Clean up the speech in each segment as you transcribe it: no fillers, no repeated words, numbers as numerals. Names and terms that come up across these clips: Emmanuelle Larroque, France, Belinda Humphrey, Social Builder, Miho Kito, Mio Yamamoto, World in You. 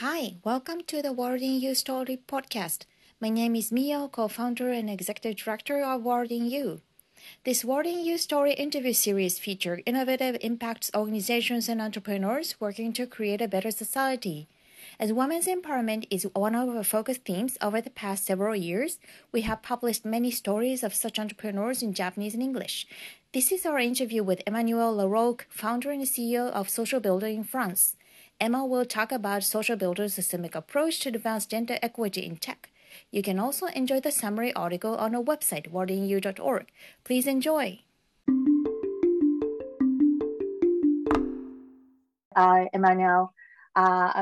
Hi, welcome to the World in You Story podcast. My name is Mio, co-founder and executive director of World in You. This World in You Story interview series features innovative impacts organizations and entrepreneurs working to create a better society. As women's empowerment is one of our focus themes over the past several years, we have published many stories of such entrepreneurs in Japanese and English. This is our interview with Emmanuelle Larroque, founder and CEO of Social Builder in France. Emma will talk about Social Builder's systemic approach to advance gender equity in tech. You can also enjoy the summary article on our website, worldinu.org. Please enjoy. Emmanuelle,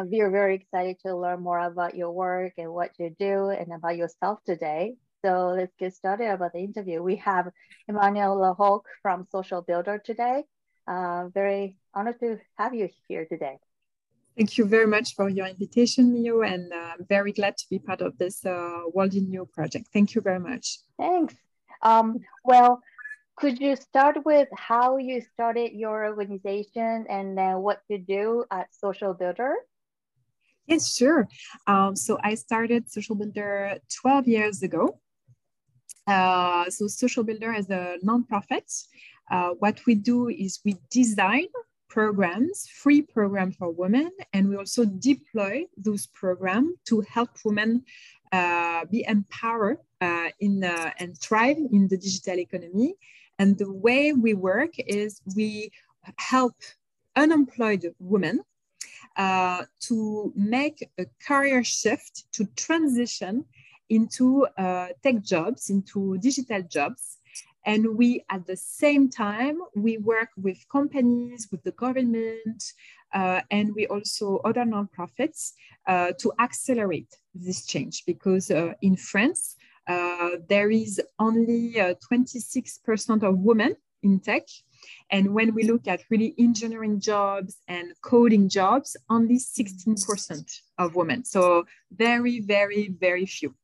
we are very excited to learn more about your work and what you do and about yourself today. So let's get started about the interview. We have Emmanuelle Larroque from Social Builder today. Very honored to have you here today. Thank you very much for your invitation, Mio, and I'm very glad to be part of this World in You project. Thank you very much. Thanks. Well, could you start with how you started your organization and what you do at Social Builder? Yes, sure. So I started Social Builder 12 years ago. So Social Builder is a nonprofit. What we do is we design programs, free programs for women, and we also deploy those programs to help women be empowered and thrive in the digital economy. And the way we work is we help unemployed women to make a career shift, to transition into tech jobs, into digital jobs. And we, at the same time, we work with companies, with the government, and we also other nonprofits to accelerate this change. Because in France, there is only 26% of women in tech. And when we look at really engineering jobs and coding jobs, only 16% of women. So very, very, very few.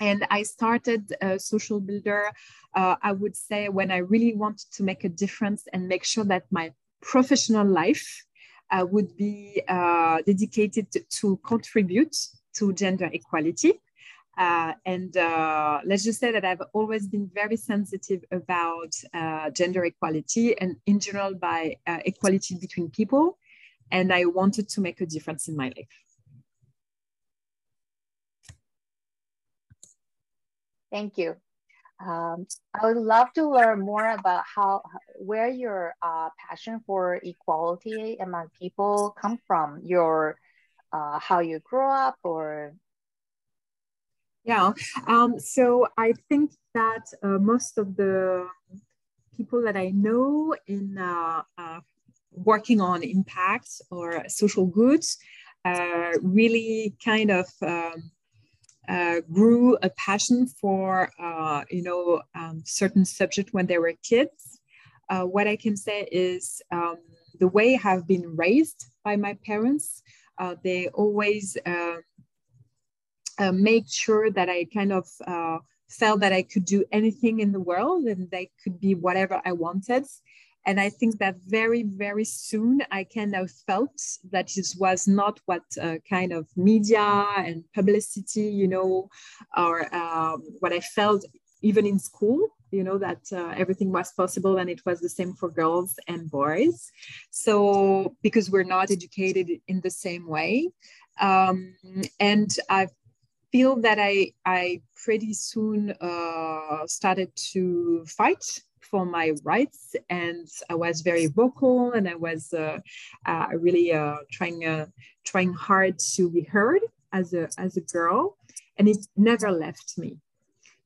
And I started Social Builder, I would say, when I really wanted to make a difference and make sure that my professional life would be dedicated to contribute to gender equality. And let's just say that I've always been very sensitive about gender equality and in general by equality between people. And I wanted to make a difference in my life. Thank you. I would love to learn more about where your passion for equality among people come from. Your how you grew up, or so I think that most of the people that I know in working on impact or social goods really kind of. Grew a passion for, certain subject when they were kids. What I can say is the way I have been raised by my parents, they always make sure that I kind of felt that I could do anything in the world and that could be whatever I wanted. And I think that very, very soon I kind of felt that this was not what kind of media and publicity, or what I felt even in school, that everything was possible and it was the same for girls and boys. So because we're not educated in the same way. And I feel that I pretty soon started to fight for my rights, and I was very vocal, and I was really trying hard to be heard as a girl, and it never left me.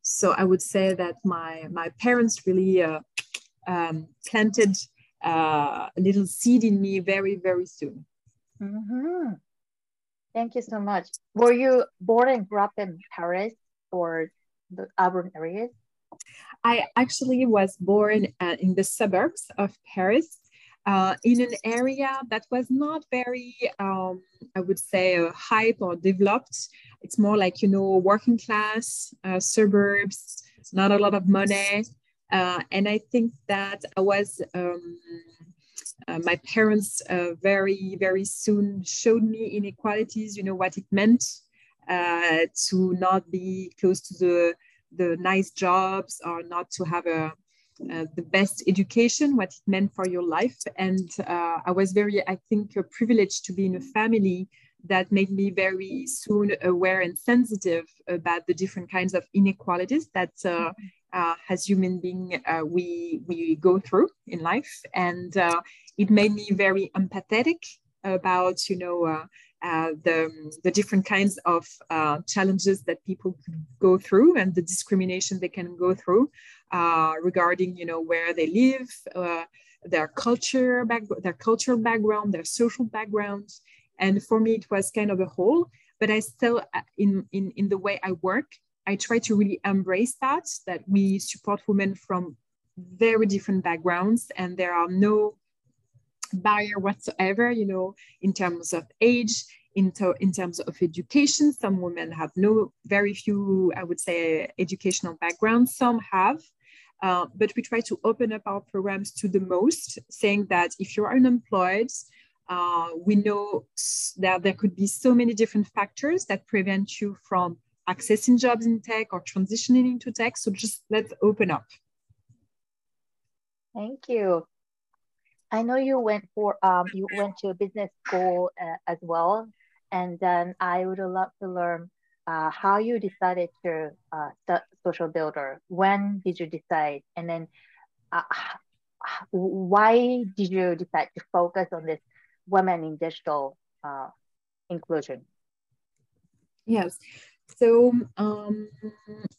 So I would say that my parents really planted a little seed in me very, very soon. Mm-hmm. Thank you so much. Were you born and grew up in Paris or the urban areas? I actually was born in the suburbs of Paris, in an area that was not very, I would say, hype or developed. It's more like, working class, suburbs, not a lot of money. And I think that I was My parents very, very soon showed me inequalities, you know, what it meant to not be close to the nice jobs or not to have the best education, what it meant for your life. And I was very, I think, privileged to be in a family that made me very soon aware and sensitive about the different kinds of inequalities that as human being we go through in life. And it made me very empathetic about, you know, the different kinds of challenges that people could go through and the discrimination they can go through regarding, you know, where they live, their cultural background, their social background. And for me, it was kind of a whole, but I still, in the way I work, I try to really embrace that we support women from very different backgrounds, and there are no barrier whatsoever, you know, in terms of age, in terms of education. Some women have very few, I would say, educational backgrounds, some have. But we try to open up our programs to the most, saying that if you're unemployed, we know that there could be so many different factors that prevent you from accessing jobs in tech or transitioning into tech. So just let's open up. Thank you. I know you went to a business school as well, and then I would love to learn how you decided to start Social Builder. When did you decide, and then why did you decide to focus on this women in digital inclusion? Yes. So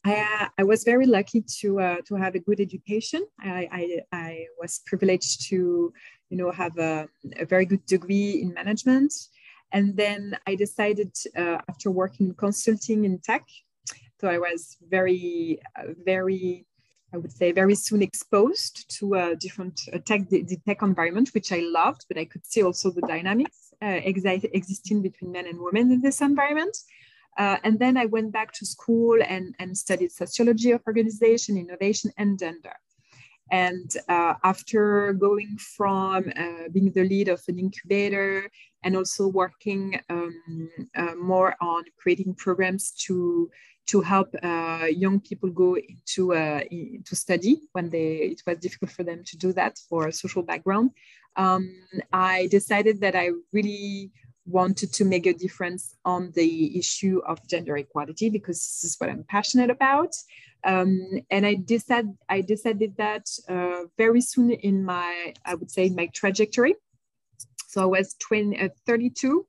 I was very lucky to have a good education. I was privileged to, you know, have a very good degree in management. And then I decided after working in consulting in tech, so I was very, I would say, very soon exposed to different the tech environment, which I loved, but I could see also the dynamics existing between men and women in this environment. And then I went back to school and studied sociology of organization, innovation, and gender. And after going from being the lead of an incubator and also working more on creating programs to help young people go into study when it was difficult for them to do that for a social background, I decided that I really wanted to make a difference on the issue of gender equality, because this is what I'm passionate about. And I decided that very soon in my, I would say, my trajectory. So I was 32.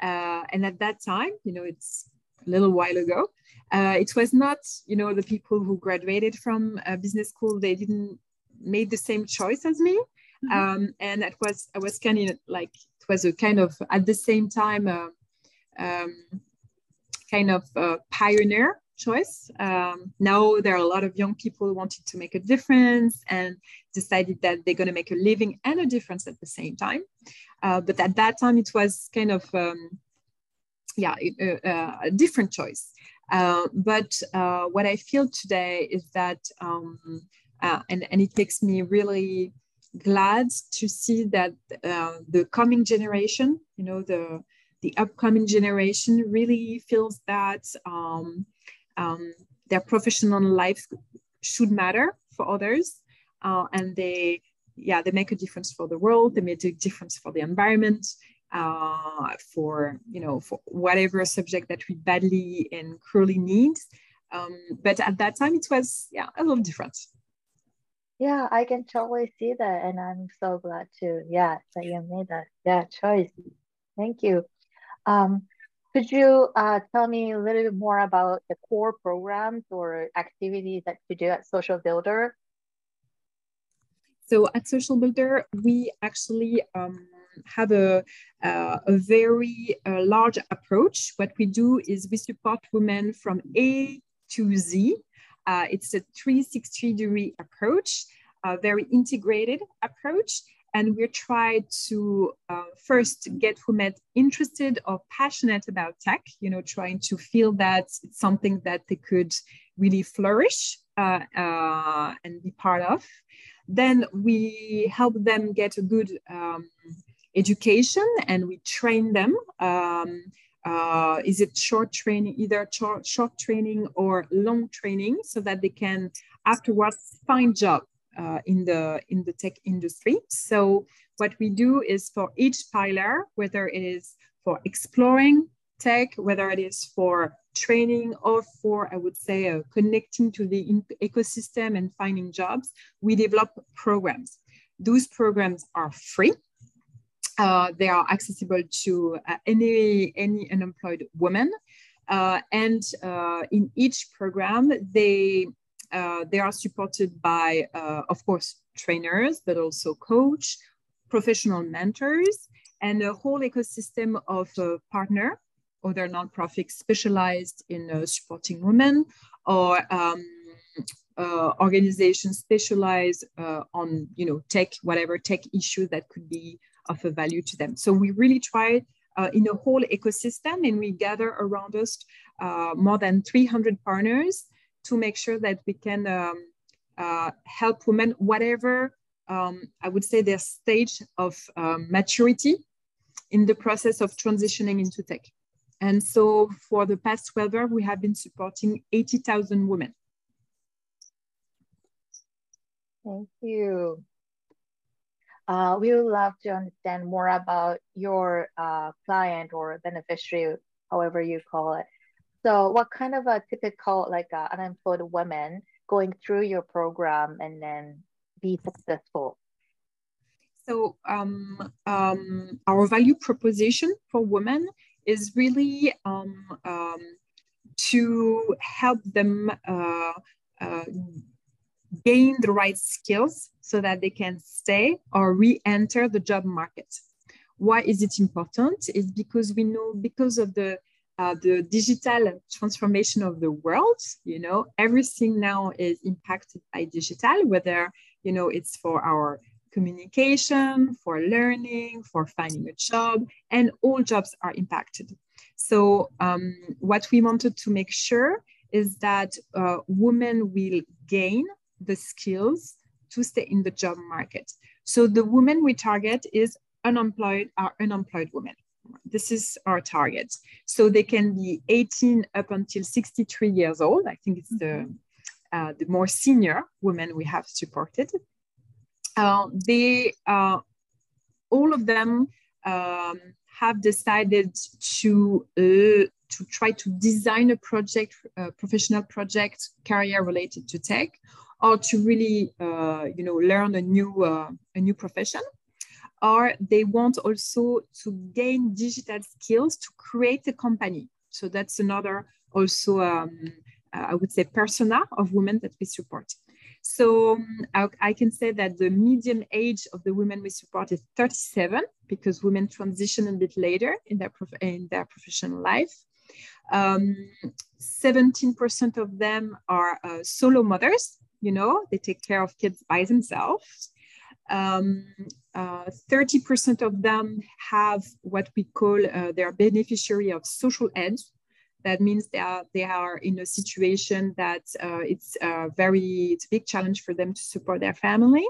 And at that time, you know, it's a little while ago, it was not, you know, the people who graduated from business school, they didn't make the same choice as me. Mm-hmm. And I was kind of like, it was a kind of, at the same time, kind of a pioneer choice. Now there are a lot of young people who wanted to make a difference and decided that they're going to make a living and a difference at the same time. But at that time, it was kind of, a different choice. But what I feel today is that, and it makes me really glad to see that the coming generation, you know, the upcoming generation really feels that their professional life should matter for others, and they make a difference for the world, they make a difference for the environment, for, you know, for whatever subject that we badly and cruelly need. But at that time, it was a little different. Yeah, I can totally see that, and I'm so glad too. Yeah, that you made that choice. Thank you. Could you tell me a little bit more about the core programs or activities that you do at Social Builder? So at Social Builder, we actually have a very large approach. What we do is we support women from A to Z. It's a 360-degree approach, a very integrated approach. And we try to first get women interested or passionate about tech, you know, trying to feel that it's something that they could really flourish and be part of. Then we help them get a good education, and we train them. Is it short training, either short training or long training, so that they can afterwards find job in the tech industry. So what we do is for each pillar, whether it is for exploring tech, whether it is for training or for, I would say, connecting to the ecosystem and finding jobs, we develop programs. Those programs are free. They are accessible to any unemployed woman. And in each program, they are supported by, of course, trainers, but also coach, professional mentors, and a whole ecosystem of partner, other nonprofits specialized in supporting women, or organizations specialized on, you know, tech, whatever tech issue that could be of a value to them. So we really try in a whole ecosystem, and we gather around us more than 300 partners to make sure that we can help women, whatever, I would say, their stage of maturity in the process of transitioning into tech. And so for the past 12 years, we have been supporting 80,000 women. Thank you. We would love to understand more about your client or beneficiary, however you call it. So what kind of a typical, like, unemployed women going through your program and then be successful? So our value proposition for women is really to help them gain the right skills so that they can stay or re-enter the job market. Why is it important? It's because we know, because of the digital transformation of the world, you know, everything now is impacted by digital, whether, you know, it's for our communication, for learning, for finding a job, and all jobs are impacted. So what we wanted to make sure is that women will gain the skills to stay in the job market. So the women we target is unemployed, are unemployed women. This is our target. So they can be 18 up until 63 years old. I think it's the more senior women we have supported. All of them have decided to try to design a project, professional project, career related to tech, or to really, you know, learn a new profession. Or they want also to gain digital skills to create a company. So that's another also, I would say, persona of women that we support. So I can say that the median age of the women we support is 37, because women transition a bit later in their professional life. 17% of them are solo mothers, you know, they take care of kids by themselves. 30% of them have what we call their beneficiary of social aid. That means they are in a situation that it's a big challenge for them to support their family.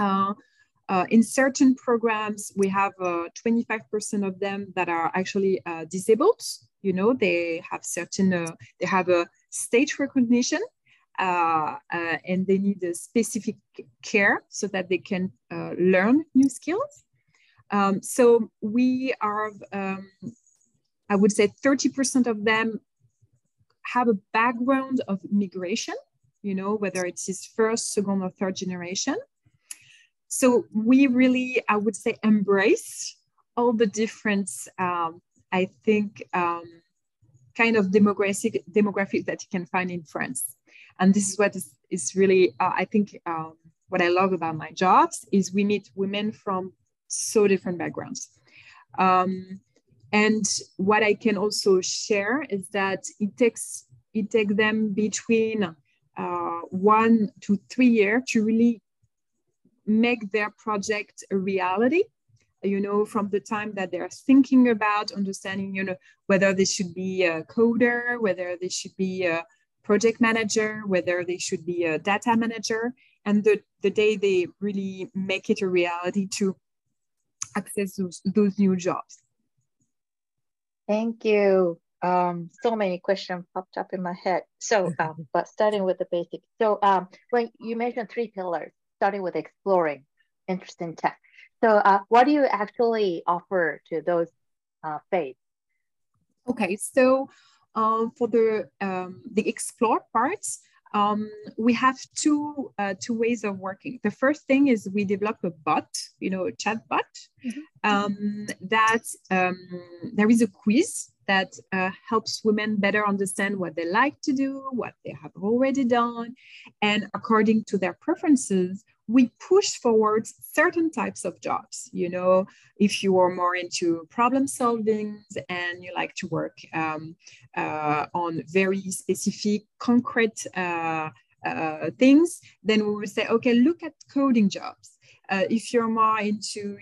In certain programs, we have 25% of them that are actually disabled. You know, they have a state recognition. And they need a specific care so that they can learn new skills. So we are, I would say 30% of them have a background of migration, you know, whether it is first, second, or third generation. So we really, I would say, embrace all the different, I think, kind of demographic that you can find in France. And this is what is really, I think, what I love about my jobs is we meet women from so different backgrounds. And what I can also share is that it takes them between 1 to 3 years to really make their project a reality. You know, from the time that they're thinking about understanding, you know, whether they should be a coder, whether they should be a project manager, whether they should be a data manager. and the day they really make it a reality to access those new jobs. Thank you. So many questions popped up in my head. So, but starting with the basics. So, when you mentioned three pillars, starting with exploring, interesting tech. So, what do you actually offer to those phase? Okay, so for the explore parts, we have two ways of working. The first thing is we develop a bot, a chat bot. Mm-hmm. There is a quiz that helps women better understand what they like to do, what they have already done. And according to their preferences, we push forward certain types of jobs. If you are more into problem solving and you like to work on very specific, concrete things, then we will say, okay, look at coding jobs. If you're more into,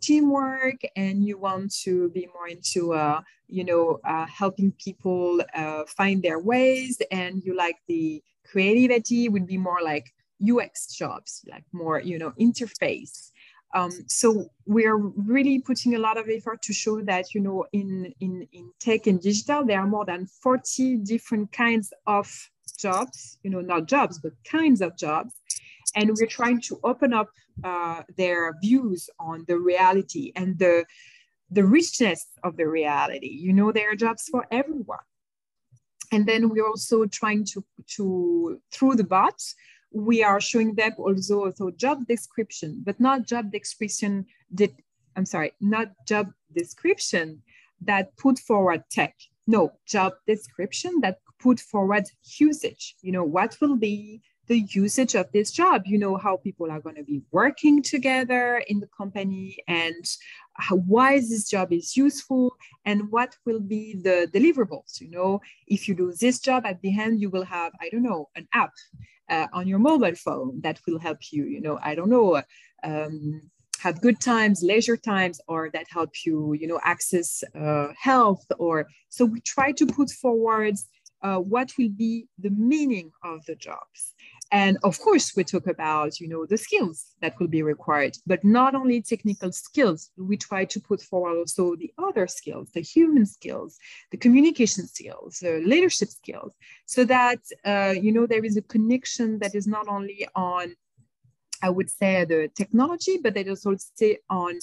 teamwork and you want to be more into, helping people find their ways and you like the creativity, would be more like UX jobs, like more, interface. So we're really putting a lot of effort to show that, in tech and digital, there are more than 40 different kinds of jobs, not jobs, but kinds of jobs. And we're trying to open up their views on the reality and the richness of the reality. There are jobs for everyone. And then we're also trying to through the bots, we are showing them also job description, but not job description not job description that put forward tech. No, job description that put forward usage. What will be the usage of this job, how people are going to be working together in the company and why this job is useful and what will be the deliverables. If you do this job, at the end, you will have, I don't know, an app on your mobile phone that will help you, have good times, leisure times, or that help you, access health. Or so we try to put forward what will be the meaning of the jobs. And of course, we talk about, the skills that will be required, but not only technical skills, we try to put forward also the other skills, the human skills, the communication skills, the leadership skills, so that, there is a connection that is not only on, I would say, the technology, but that is also on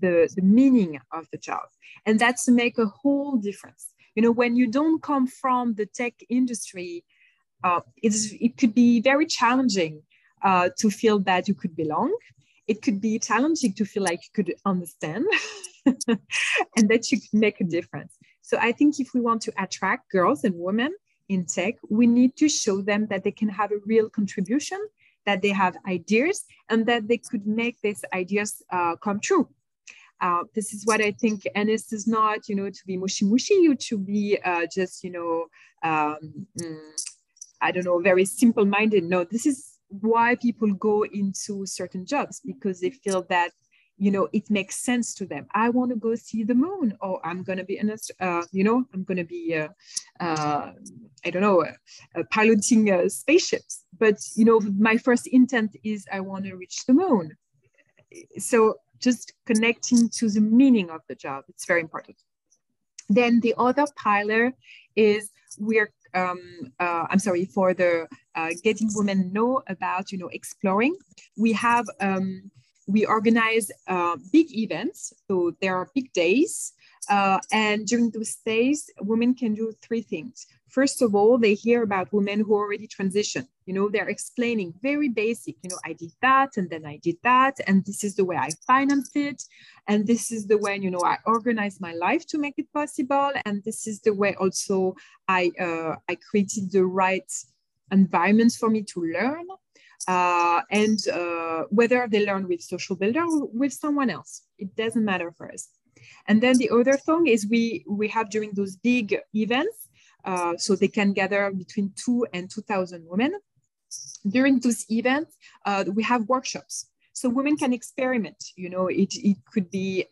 the meaning of the job. And that's to make a whole difference. When you don't come from the tech industry, it could be very challenging to feel that you could belong. It could be challenging to feel like you could understand and that you could make a difference. So I think if we want to attract girls and women in tech, we need to show them that they can have a real contribution, that they have ideas, and that they could make these ideas come true. This is what I think, and this is not, to be mushy-mushy, or to be just, very simple-minded. No, this is why people go into certain jobs, because they feel that, it makes sense to them. I want to go see the moon, or I'm going to be, piloting spaceships. But, my first intent is I want to reach the moon. So, just connecting to the meaning of the job. It's very important. Then the other pillar is for the getting women know about, exploring. We have, we organize big events. So there are big days. And during those days, women can do three things. First of all, they hear about women who already transitioned. They're explaining very basic, I did that, and then I did that, and this is the way I financed it. And this is the way, I organized my life to make it possible. And this is the way also I created the right environment for me to learn. And whether they learn with Social Builder or with someone else, it doesn't matter for us. And then the other thing is we have during those big events, so they can gather between 2,000 and 2,000 women. During those events, we have workshops. So women can experiment, it could be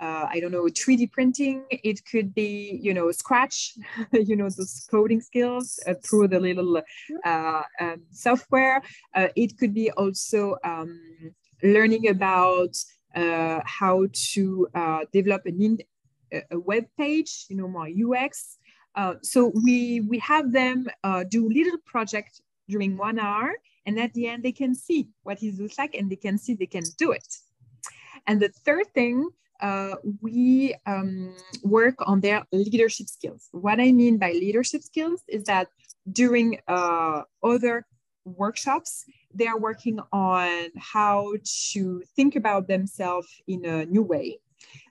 I don't know, 3D printing. It could be, you know, scratch, you know, those coding skills through the little software. It could be also learning about how to develop a web page, you know, more UX. So we have them do little projects during 1 hour, and at the end they can see what it looks like, and they can see they can do it. And the third thing, we work on their leadership skills. What I mean by leadership skills is that during other workshops, they are working on how to think about themselves in a new way.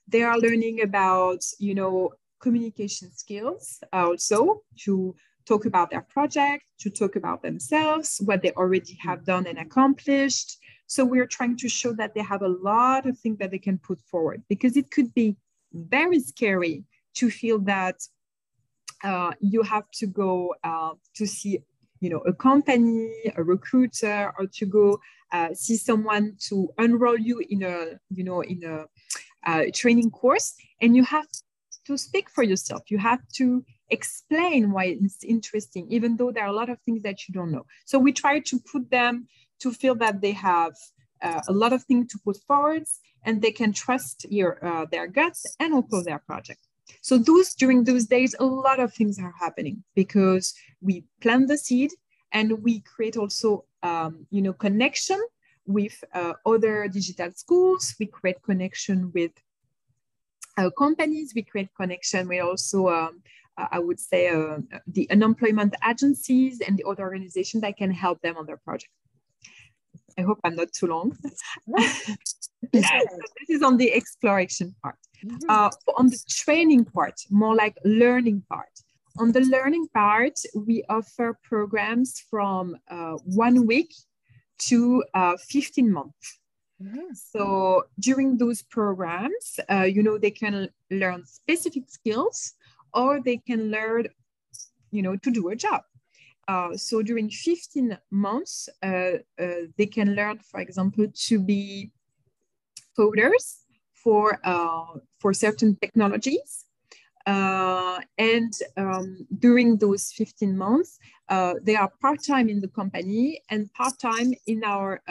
They are learning about, you know, communication skills also, to talk about their project, to talk about themselves, what they already have done and accomplished. So we're trying to show that they have a lot of things that they can put forward, because it could be very scary to feel that you have to go to see, you know, a company, a recruiter, or to go see someone to enroll you in a, you know, in a training course, and you have to speak for yourself. You have to explain why it's interesting, even though there are a lot of things that you don't know. So we try to put them to feel that they have a lot of things to put forward, and they can trust their guts and also their project. So during those days, a lot of things are happening, because we plant the seed and we create also, you know, connection with other digital schools. We create connection with companies. We create connection with also, I would say, the unemployment agencies and the other organizations that can help them on their project. I hope I'm not too long. So this is on the exploration part. On the training part, more like learning part. On the learning part, we offer programs from 1 week to 15 months. So during those programs, you know, they can learn specific skills, or they can learn, you know, to do a job. So during 15 months, they can learn, for example, to be coders for certain technologies. And during those 15 months, they are part-time in the company and part-time in our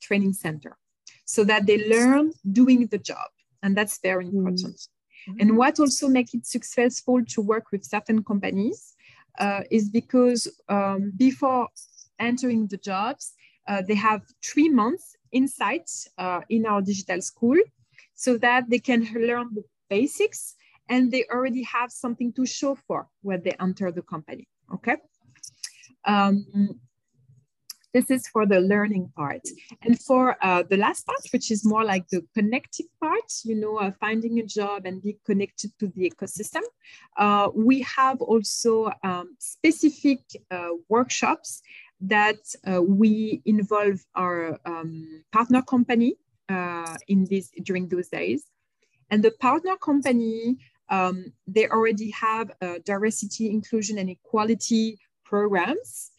training center, so that they learn doing the job. And that's very important. And what also makes it successful to work with certain companies is because before entering the jobs, they have 3 months insight in our digital school, so that they can learn the basics, and they already have something to show for when they enter the company. Okay, this is for the learning part. And for the last part, which is more like the connected part, you know, finding a job and be connected to the ecosystem. We have also specific workshops that we involve our partner company in this during those days. And the partner company, they already have diversity, inclusion, and equality programs,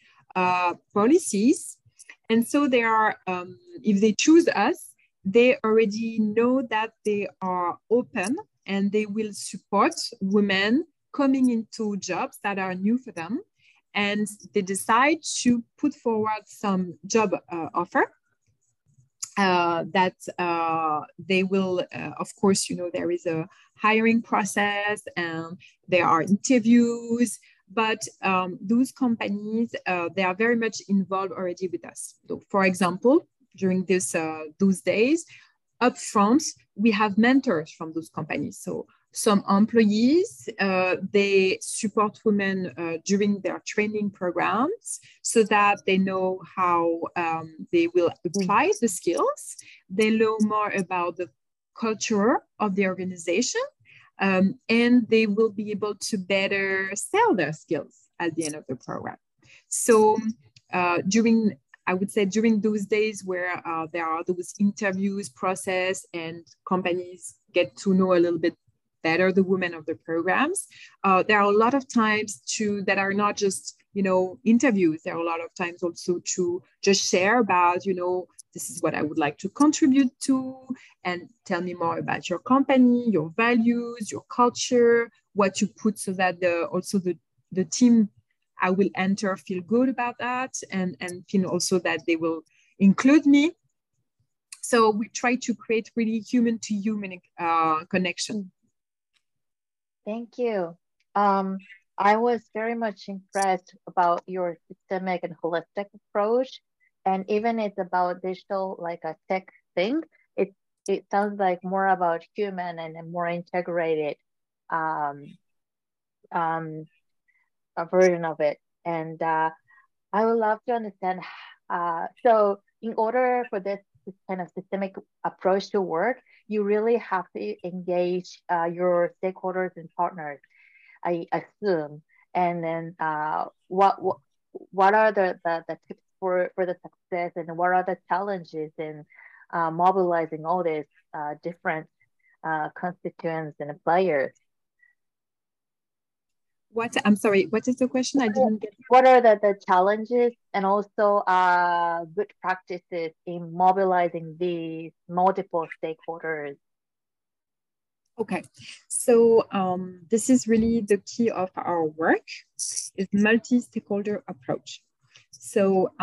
policies, and so they are, if they choose us, they already know that they are open and they will support women coming into jobs that are new for them, and they decide to put forward some job offer that they will, of course, you know, there is a hiring process and there are interviews. But those companies, they are very much involved already with us. So, for example, during this, those days, up front, we have mentors from those companies. So some employees, they support women during their training programs, so that they know how they will apply the skills. They know more about the culture of the organization. And they will be able to better sell their skills at the end of the program. So during, I would say, during those days where there are those interviews process and companies get to know a little bit better the women of the programs, there are a lot of times that are not just, you know, interviews. There are a lot of times also to just share about, you know, this is what I would like to contribute to, and tell me more about your company, your values, your culture, what you put so that also the team I will enter feel good about that, and also that they will include me. So we try to create really human to human connection. Thank you. I was very much impressed about your systemic and holistic approach. And even it's about digital, like a tech thing, it sounds like more about human and a more integrated a version of it. And I would love to understand, so in order for this kind of systemic approach to work, you really have to engage your stakeholders and partners, I assume. And then what are the tips for the success, and what are the challenges in mobilizing all these different constituents and players? I'm sorry, what is the question? I didn't get. What are the challenges and also good practices in mobilizing these multiple stakeholders? Okay, so this is really the key of our work, is multi-stakeholder approach. So I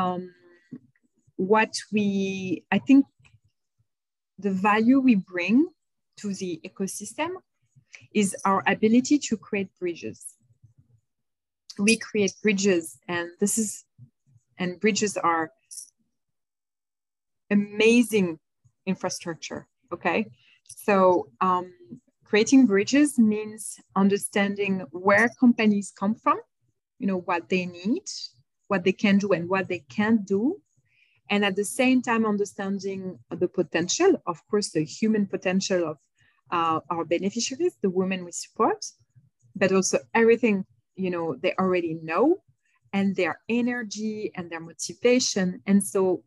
think the value we bring to the ecosystem is our ability to create bridges. We create bridges, and bridges are amazing infrastructure, okay? So creating bridges means understanding where companies come from, what they need, what they can do and what they can't do. And at the same time, understanding the potential, of course, the human potential of our beneficiaries, the women we support, but also everything, they already know, and their energy and their motivation. And so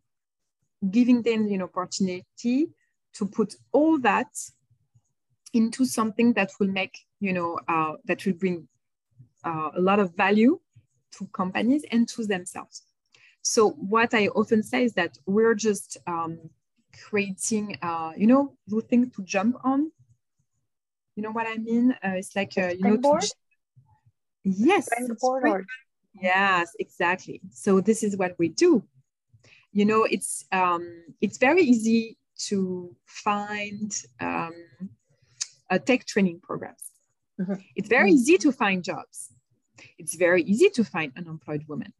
giving them an opportunity to put all that into something that will make, that will bring a lot of value to companies and to themselves. So what I often say is that we're just creating, the thing to jump on. You know what I mean? It's like, yes. Yes, exactly. So this is what we do. It's very easy to find tech training programs. Mm-hmm. It's very easy to find jobs. It's very easy to find unemployed women.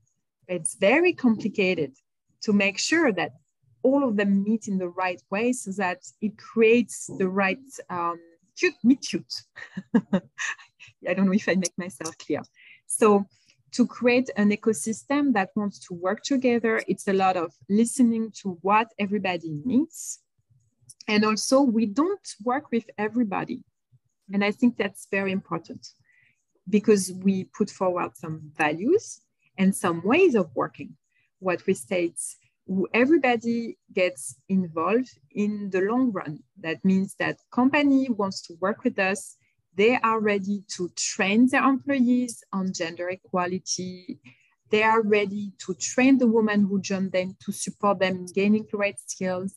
It's very complicated to make sure that all of them meet in the right way, so that it creates the right meet cute. I don't know if I make myself clear. So to create an ecosystem that wants to work together, it's a lot of listening to what everybody needs. And also, we don't work with everybody. And I think that's very important, because we put forward some values and some ways of working. What we say is everybody gets involved in the long run. That means that company wants to work with us. They are ready to train their employees on gender equality. They are ready to train the women who join them to support them in gaining the right skills.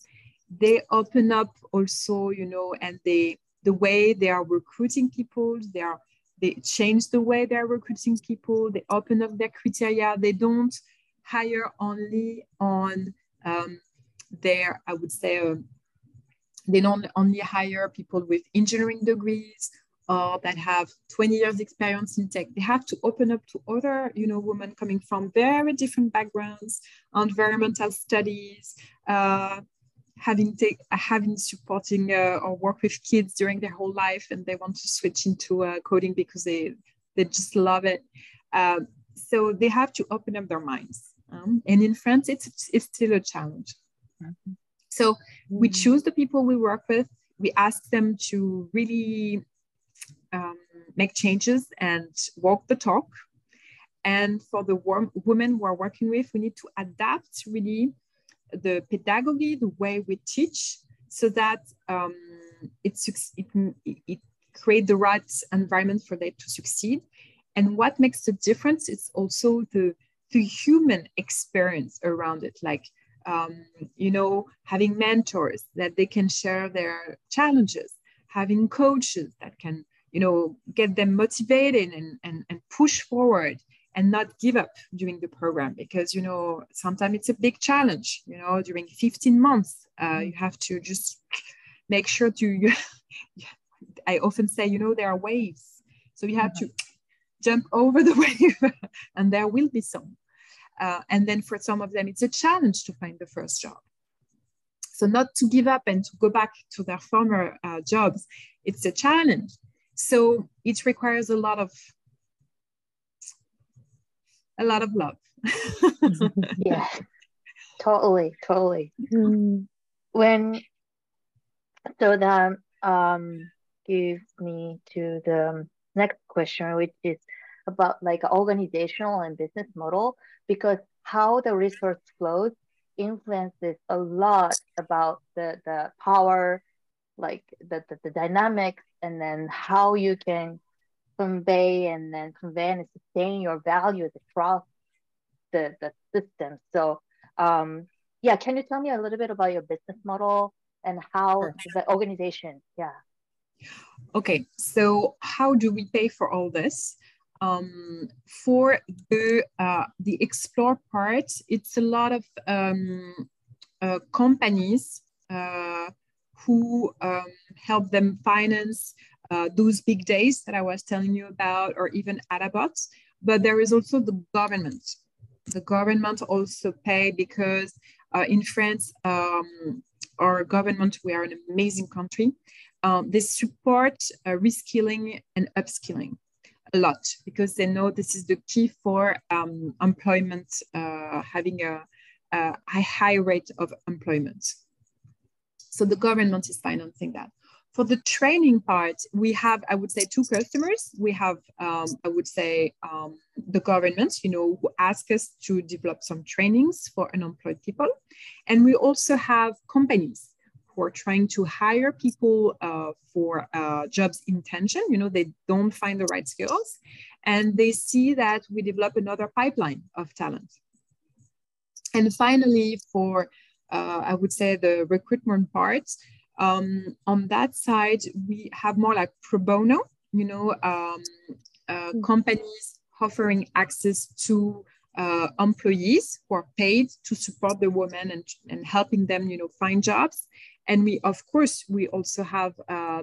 They open up also, and the way they are recruiting people, they change the way they're recruiting people. They open up their criteria. They don't hire only on they don't only hire people with engineering degrees or that have 20 years experience in tech. They have to open up to other, women coming from very different backgrounds, environmental studies, having supporting or work with kids during their whole life, and they want to switch into coding because they just love it. So they have to open up their minds. And in France, it's still a challenge. Mm-hmm. So we choose the people we work with. We ask them to really make changes and walk the talk. And for the women we're working with, we need to adapt really the pedagogy, the way we teach, so that it creates the right environment for them to succeed. And what makes the difference is also the human experience around it, like having mentors that they can share their challenges, having coaches that can, get them motivated and push forward and not give up during the program, because, sometimes it's a big challenge, during 15 months, you have to just make sure to, I often say, there are waves, so you have to jump over the wave and there will be some. And then for some of them, it's a challenge to find the first job. So not to give up and to go back to their former jobs, it's a challenge. So it requires a lot of love. Yeah, totally. Mm-hmm. So that gives me to the next question, which is about like organizational and business model, because how the resource flows influences a lot about the power, like the dynamics, and then how you can convey and sustain your values across the system. So can you tell me a little bit about your business model and how the organization? Yeah. Okay, so how do we pay for all this? For the explore part, it's a lot of companies who help them finance those big days that I was telling you about, or even Adabots. But there is also the government. The government also pay, because in France, our government, we are an amazing country. They support reskilling and upskilling a lot, because they know this is the key for employment, having a high rate of employment. So the government is financing that. For the training part, we have, I would say, two customers. We have, the government, who ask us to develop some trainings for unemployed people. And we also have companies who are trying to hire people for jobs intention. They don't find the right skills, and they see that we develop another pipeline of talent. And finally, for, the recruitment part, on that side, we have more like pro bono, companies offering access to employees who are paid to support the women and helping them, find jobs. And we also have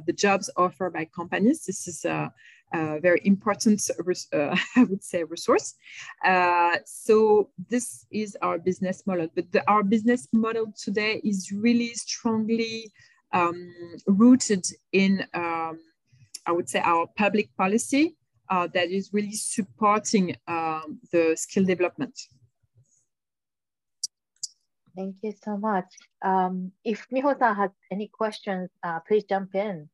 the jobs offered by companies. This is a very important, resource. So this is our business model. But our business model today is really strongly rooted in, our public policy that is really supporting the skill development. Thank you so much. If Miho-san has any questions, please jump in.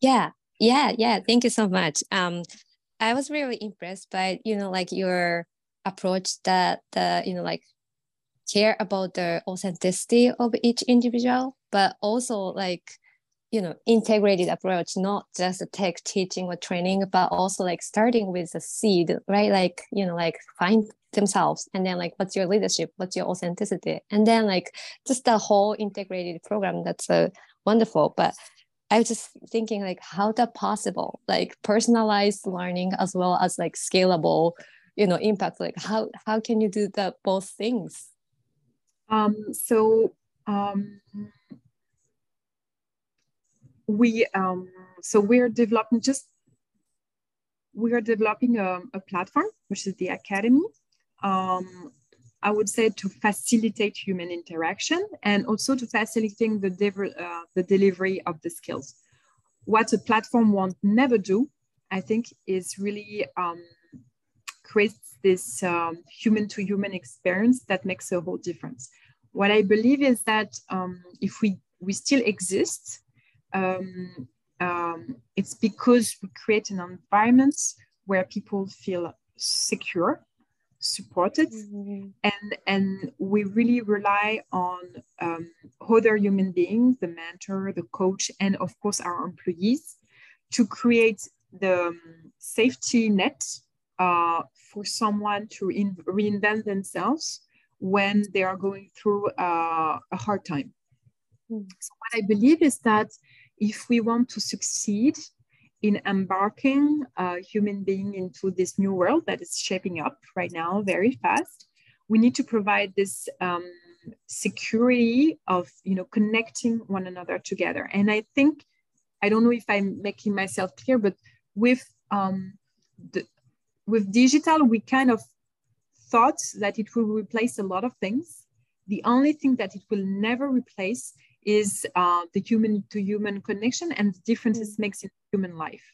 Yeah. Thank you so much. I was really impressed by, your approach that, care about the authenticity of each individual, but also integrated approach, not just the tech teaching or training, but also starting with the seed, right? Find themselves, and then what's your leadership, what's your authenticity, and then just the whole integrated program. That's wonderful. But I was just thinking how that possible, personalized learning as well as scalable, impact. How can you do that both things? We are developing a platform, which is the academy, I would say, to facilitate human interaction and also to facilitating the delivery of the skills. What a platform won't never do, I think, is really creates this human-to-human experience that makes a whole difference. What I believe is that if we still exist, it's because we create an environment where people feel secure, supported, mm-hmm. and we really rely on other human beings, the mentor, the coach, and of course our employees, to create the safety net for someone to reinvent themselves when they are going through a hard time. So what I believe is that if we want to succeed in embarking a human being into this new world that is shaping up right now very fast, we need to provide this security of, you know, connecting one another together. And I think, I don't know if I'm making myself clear, but with digital, we kind of thought that it will replace a lot of things. The only thing that it will never replace is the human-to-human connection and the differences it makes in human life.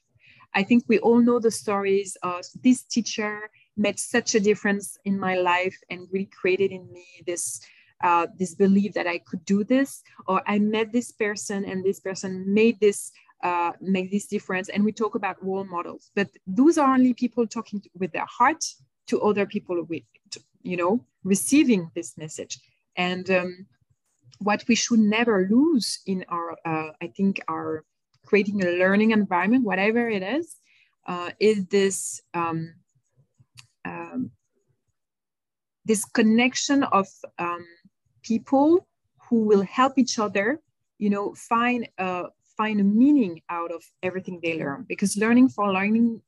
I think we all know the stories of this teacher made such a difference in my life and really created in me this, this belief that I could do this, or I met this person and this person made this make this difference. And we talk about role models, but those are only people talking with their heart to other people with, you know, receiving this message. And what we should never lose in our, I think, our creating a learning environment, whatever it is this this connection of people who will help each other, you know, find a meaning out of everything they learn. Because learning for learning,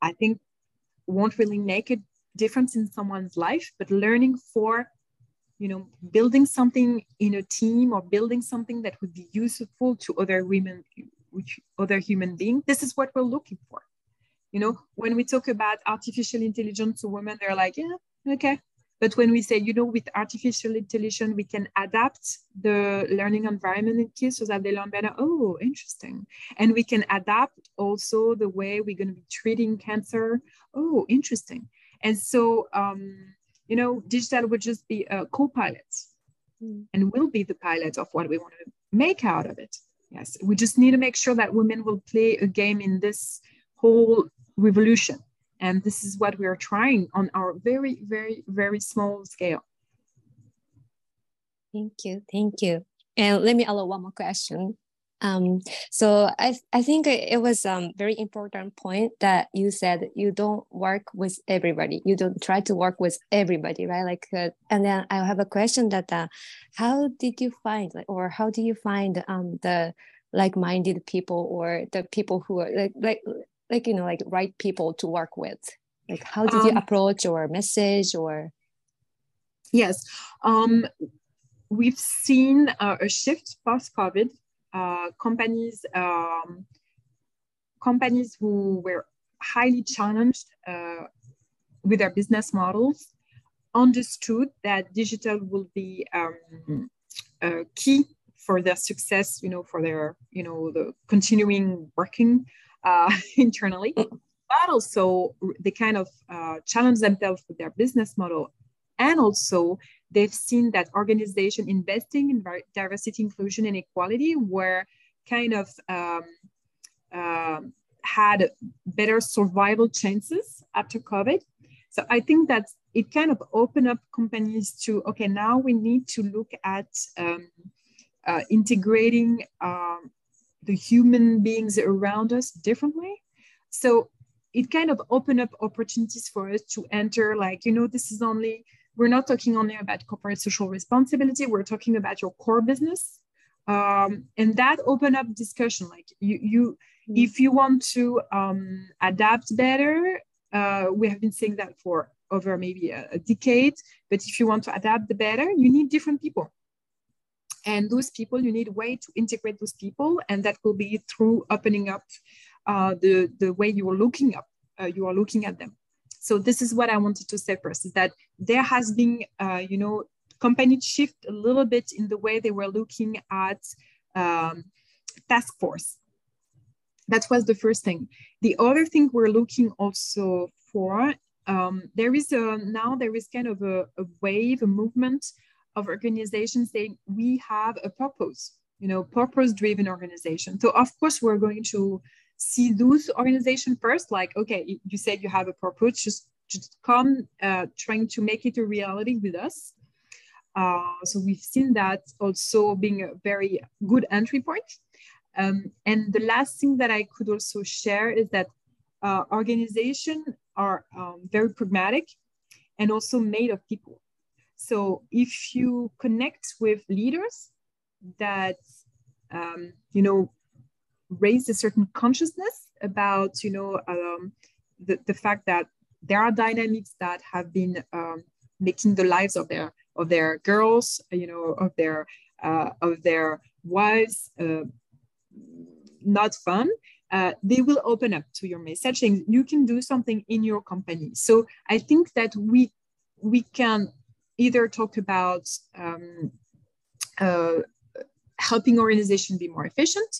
I think, won't really make a difference in someone's life, but learning for, you know, building something in a team or building something that would be useful to other women, other human beings, this is what we're looking for. You know, when we talk about artificial intelligence to women, they're like, yeah, okay. But when we say, you know, with artificial intelligence, we can adapt the learning environment in kids so that they learn better. Oh, interesting. And we can adapt also the way we're going to be treating cancer. Oh, interesting. And so, you know, digital would just be a co-pilot and will be the pilot of what we want to make out of it. Yes, we just need to make sure that women will play a game in this whole revolution. And this is what we are trying on our very, very, very small scale. Thank you. Thank you. And let me allow one more question. So I think it was a very important point that you said you don't work with everybody. You don't try to work with everybody, right? Like, and then I have a question that how did you find, or how do you find the like-minded people, or the people who are like you know, like right people to work with? Like, how did you approach or message or? Yes, we've seen a shift post-COVID. Companies who were highly challenged with their business models understood that digital will be key for their success, you know, for their, you know, the continuing working internally, but also they kind of challenge themselves with their business model. And also they've seen that organization investing in diversity, inclusion, and equality were kind of had better survival chances after COVID. So I think that it kind of opened up companies to, okay, now we need to look at integrating the human beings around us differently. So it kind of opened up opportunities for us to enter, like, you know, this is only, we're not talking only about corporate social responsibility, we're talking about your core business. And that opened up discussion, like if you want to adapt better, we have been saying that for over maybe a decade, but if you want to adapt better, you need different people. And those people, you need a way to integrate those people, and that will be through opening up the way you are looking up, you are looking at them. So this is what I wanted to say first: is that there has been, you know, companies shift a little bit in the way they were looking at task force. That was the first thing. The other thing we're looking also for, there is kind of a wave, a movement of organizations saying we have a purpose, you know, purpose-driven organization. So of course we're going to see those organizations first, like, okay, you said you have a purpose, just come trying to make it a reality with us. So we've seen that also being a very good entry point. And the last thing that I could also share is that organizations are very pragmatic and also made of people. So if you connect with leaders that, raise a certain consciousness about, the fact that there are dynamics that have been making the lives of their girls, of their wives not fun, they will open up to your message and you can do something in your company. So I think that we can either talk about helping organization be more efficient.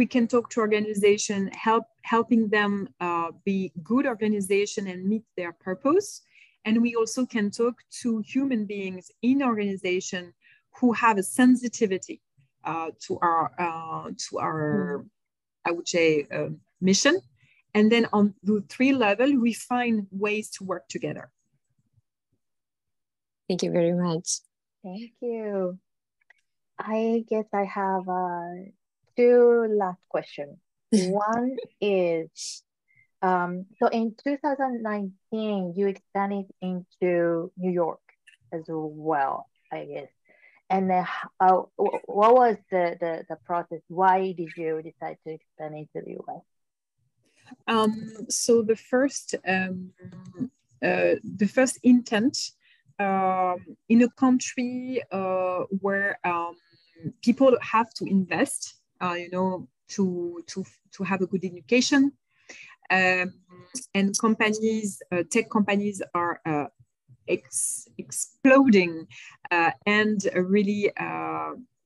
We can talk to organization, helping them be good organization and meet their purpose. And we also can talk to human beings in organization who have a sensitivity to our I would say, mission. And then on the 3 level, we find ways to work together. Thank you very much. Thank you. I guess I have 2 last questions. One is, so in 2019, you expanded into New York as well, I guess. And then what was the process? Why did you decide to expand into the US? So the first intent in a country where people have to invest, to have a good education, and companies, tech companies are exploding, and really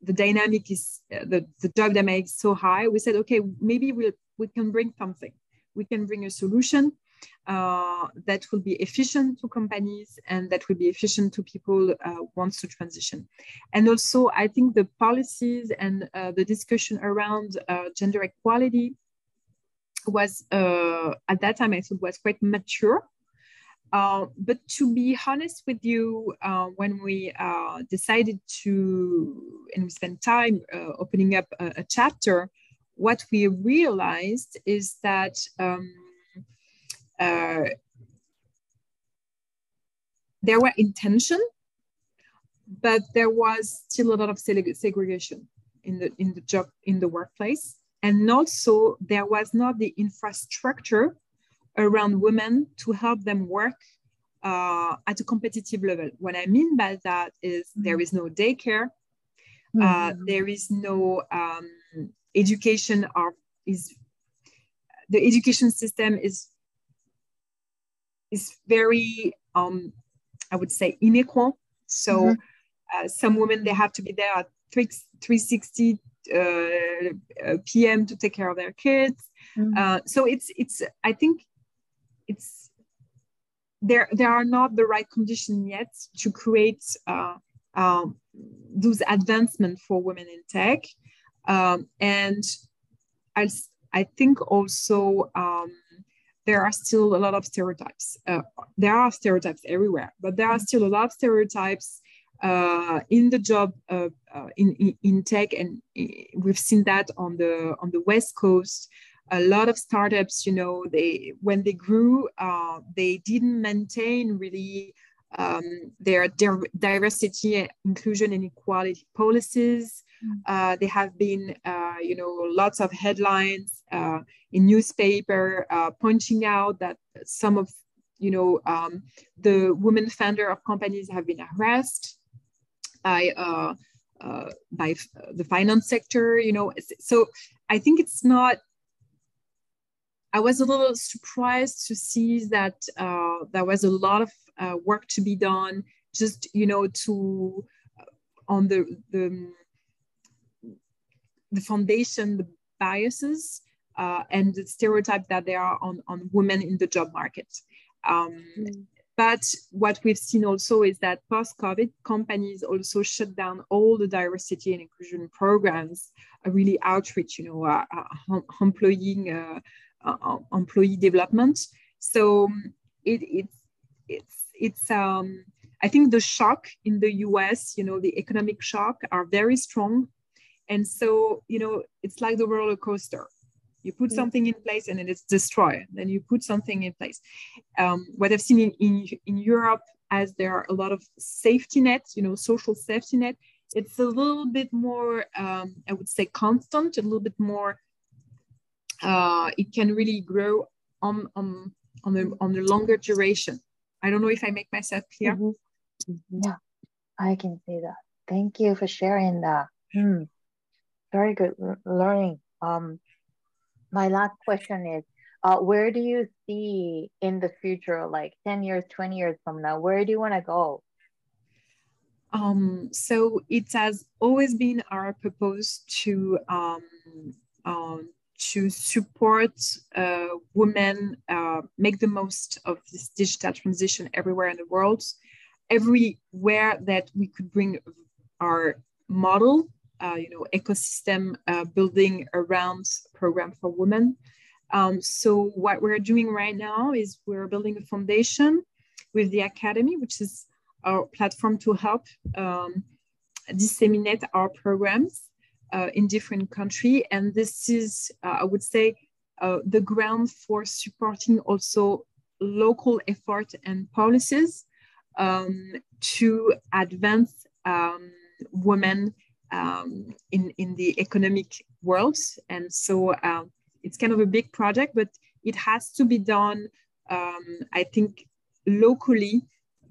the dynamic is the job dynamic is so high. We said, okay, maybe we can bring something. We can bring a solution that will be efficient to companies and that will be efficient to people who wants to transition. And also, I think the policies and the discussion around gender equality was at that time I thought was quite mature. But to be honest with you, when we decided to, and we spent time opening up a chapter, what we realized is that there were intention, but there was still a lot of segregation in the workplace, and also there was not the infrastructure around women to help them work at a competitive level. What I mean by that is there is no daycare, there is no education, the education system is very, I would say, unequal. So some women, they have to be there at 3:60 p.m. to take care of their kids. So it's I think it's there are not the right conditions yet to create those advancements for women in tech, and I think also there are still a lot of stereotypes. There are stereotypes everywhere, but there are still a lot of stereotypes in the job in tech, and we've seen that on the West Coast. A lot of startups, when they grew, they didn't maintain really their diversity, inclusion, and equality policies. There have been, lots of headlines in newspaper pointing out that some of, the women founder of companies have been harassed by the finance sector. So I think it's not. I was a little surprised to see that there was a lot of work to be done, just, on the foundation, the biases and the stereotype that there are on women in the job market. But what we've seen also is that post-COVID, companies also shut down all the diversity and inclusion programs, really outreach, employee development. So it's I think the shock in the US, the economic shock are very strong, and so it's like the roller coaster. You put something in place and then it's destroyed. Then you put something in place. What I've seen in Europe as there are a lot of safety nets, you know, social safety net, it's a little bit more, I would say, constant, a little bit more, it can really grow on a longer duration. I don't know if I make myself clear. Mm-hmm. Yeah, I can see that. Thank you for sharing that. Mm. Very good learning. My last question is, where do you see in the future, like 10 years, 20 years from now, where do you want to go? So it has always been our purpose to support women, make the most of this digital transition everywhere in the world, everywhere that we could bring our model, you know, ecosystem building around program for women. So what we're doing right now is we're building a foundation with the academy, which is our platform to help disseminate our programs in different countries. And this is, I would say, the ground for supporting also local efforts and policies to advance women in the economic world. And so it's kind of a big project, but it has to be done, I think, locally,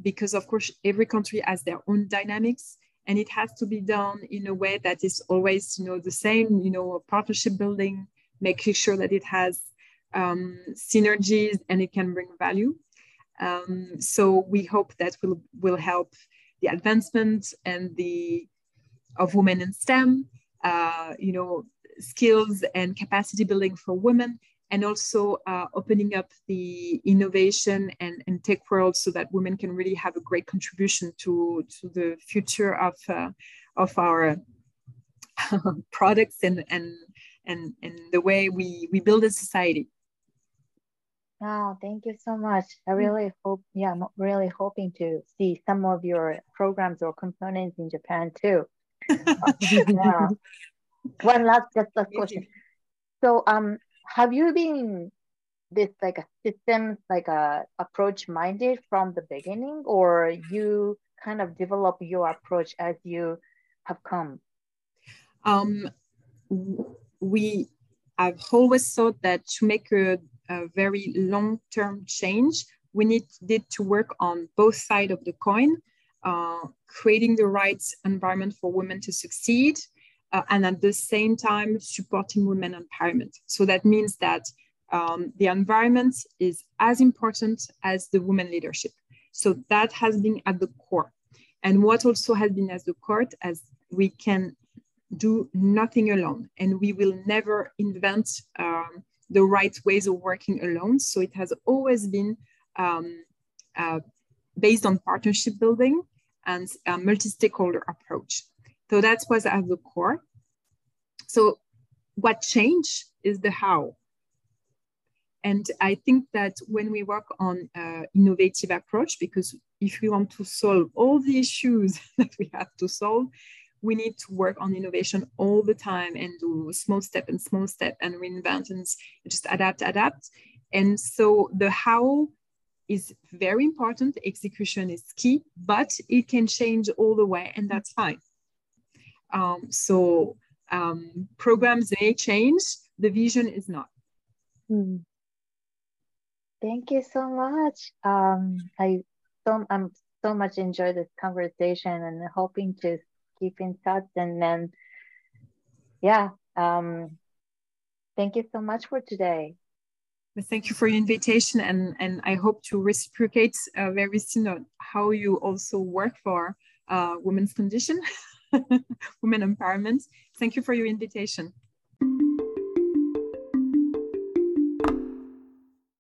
because of course, every country has their own dynamics, and it has to be done in a way that is always, you know, the same, you know, partnership building, making sure that it has synergies and it can bring value. So we hope that will help the advancement and of women in STEM, you know, skills and capacity building for women, and also opening up the innovation and tech world so that women can really have a great contribution to the future of our products and the way we build a society. Wow, thank you so much. I really hope, yeah, I'm really hoping to see some of your programs or components in Japan too. Yeah. Just last question. So have you been this like a systems, like a approach minded from the beginning, or you kind of develop your approach as you have come? We have always thought that to make a very long-term change, we needed to work on both sides of the coin, creating the right environment for women to succeed, and at the same time, supporting women empowerment. So that means that the environment is as important as the women leadership. So that has been at the core. And what also has been at the core as we can do nothing alone, and we will never invent the right ways of working alone. So it has always been based on partnership building and a multi-stakeholder approach. So that was at the core. So what changed is the how. And I think that when we work on innovative approach, because if we want to solve all the issues that we have to solve, we need to work on innovation all the time and do small step and reinvent and just adapt. And so the how is very important. Execution is key, but it can change all the way, and that's fine. So programs may change, the vision is not. Mm. Thank you so much. I'm so much enjoyed this conversation and hoping to keep in touch. And then, yeah, thank you so much for today. Thank you for your invitation. And I hope to reciprocate very soon on how you also work for women's condition. Women empowerment. Thank you for your invitation.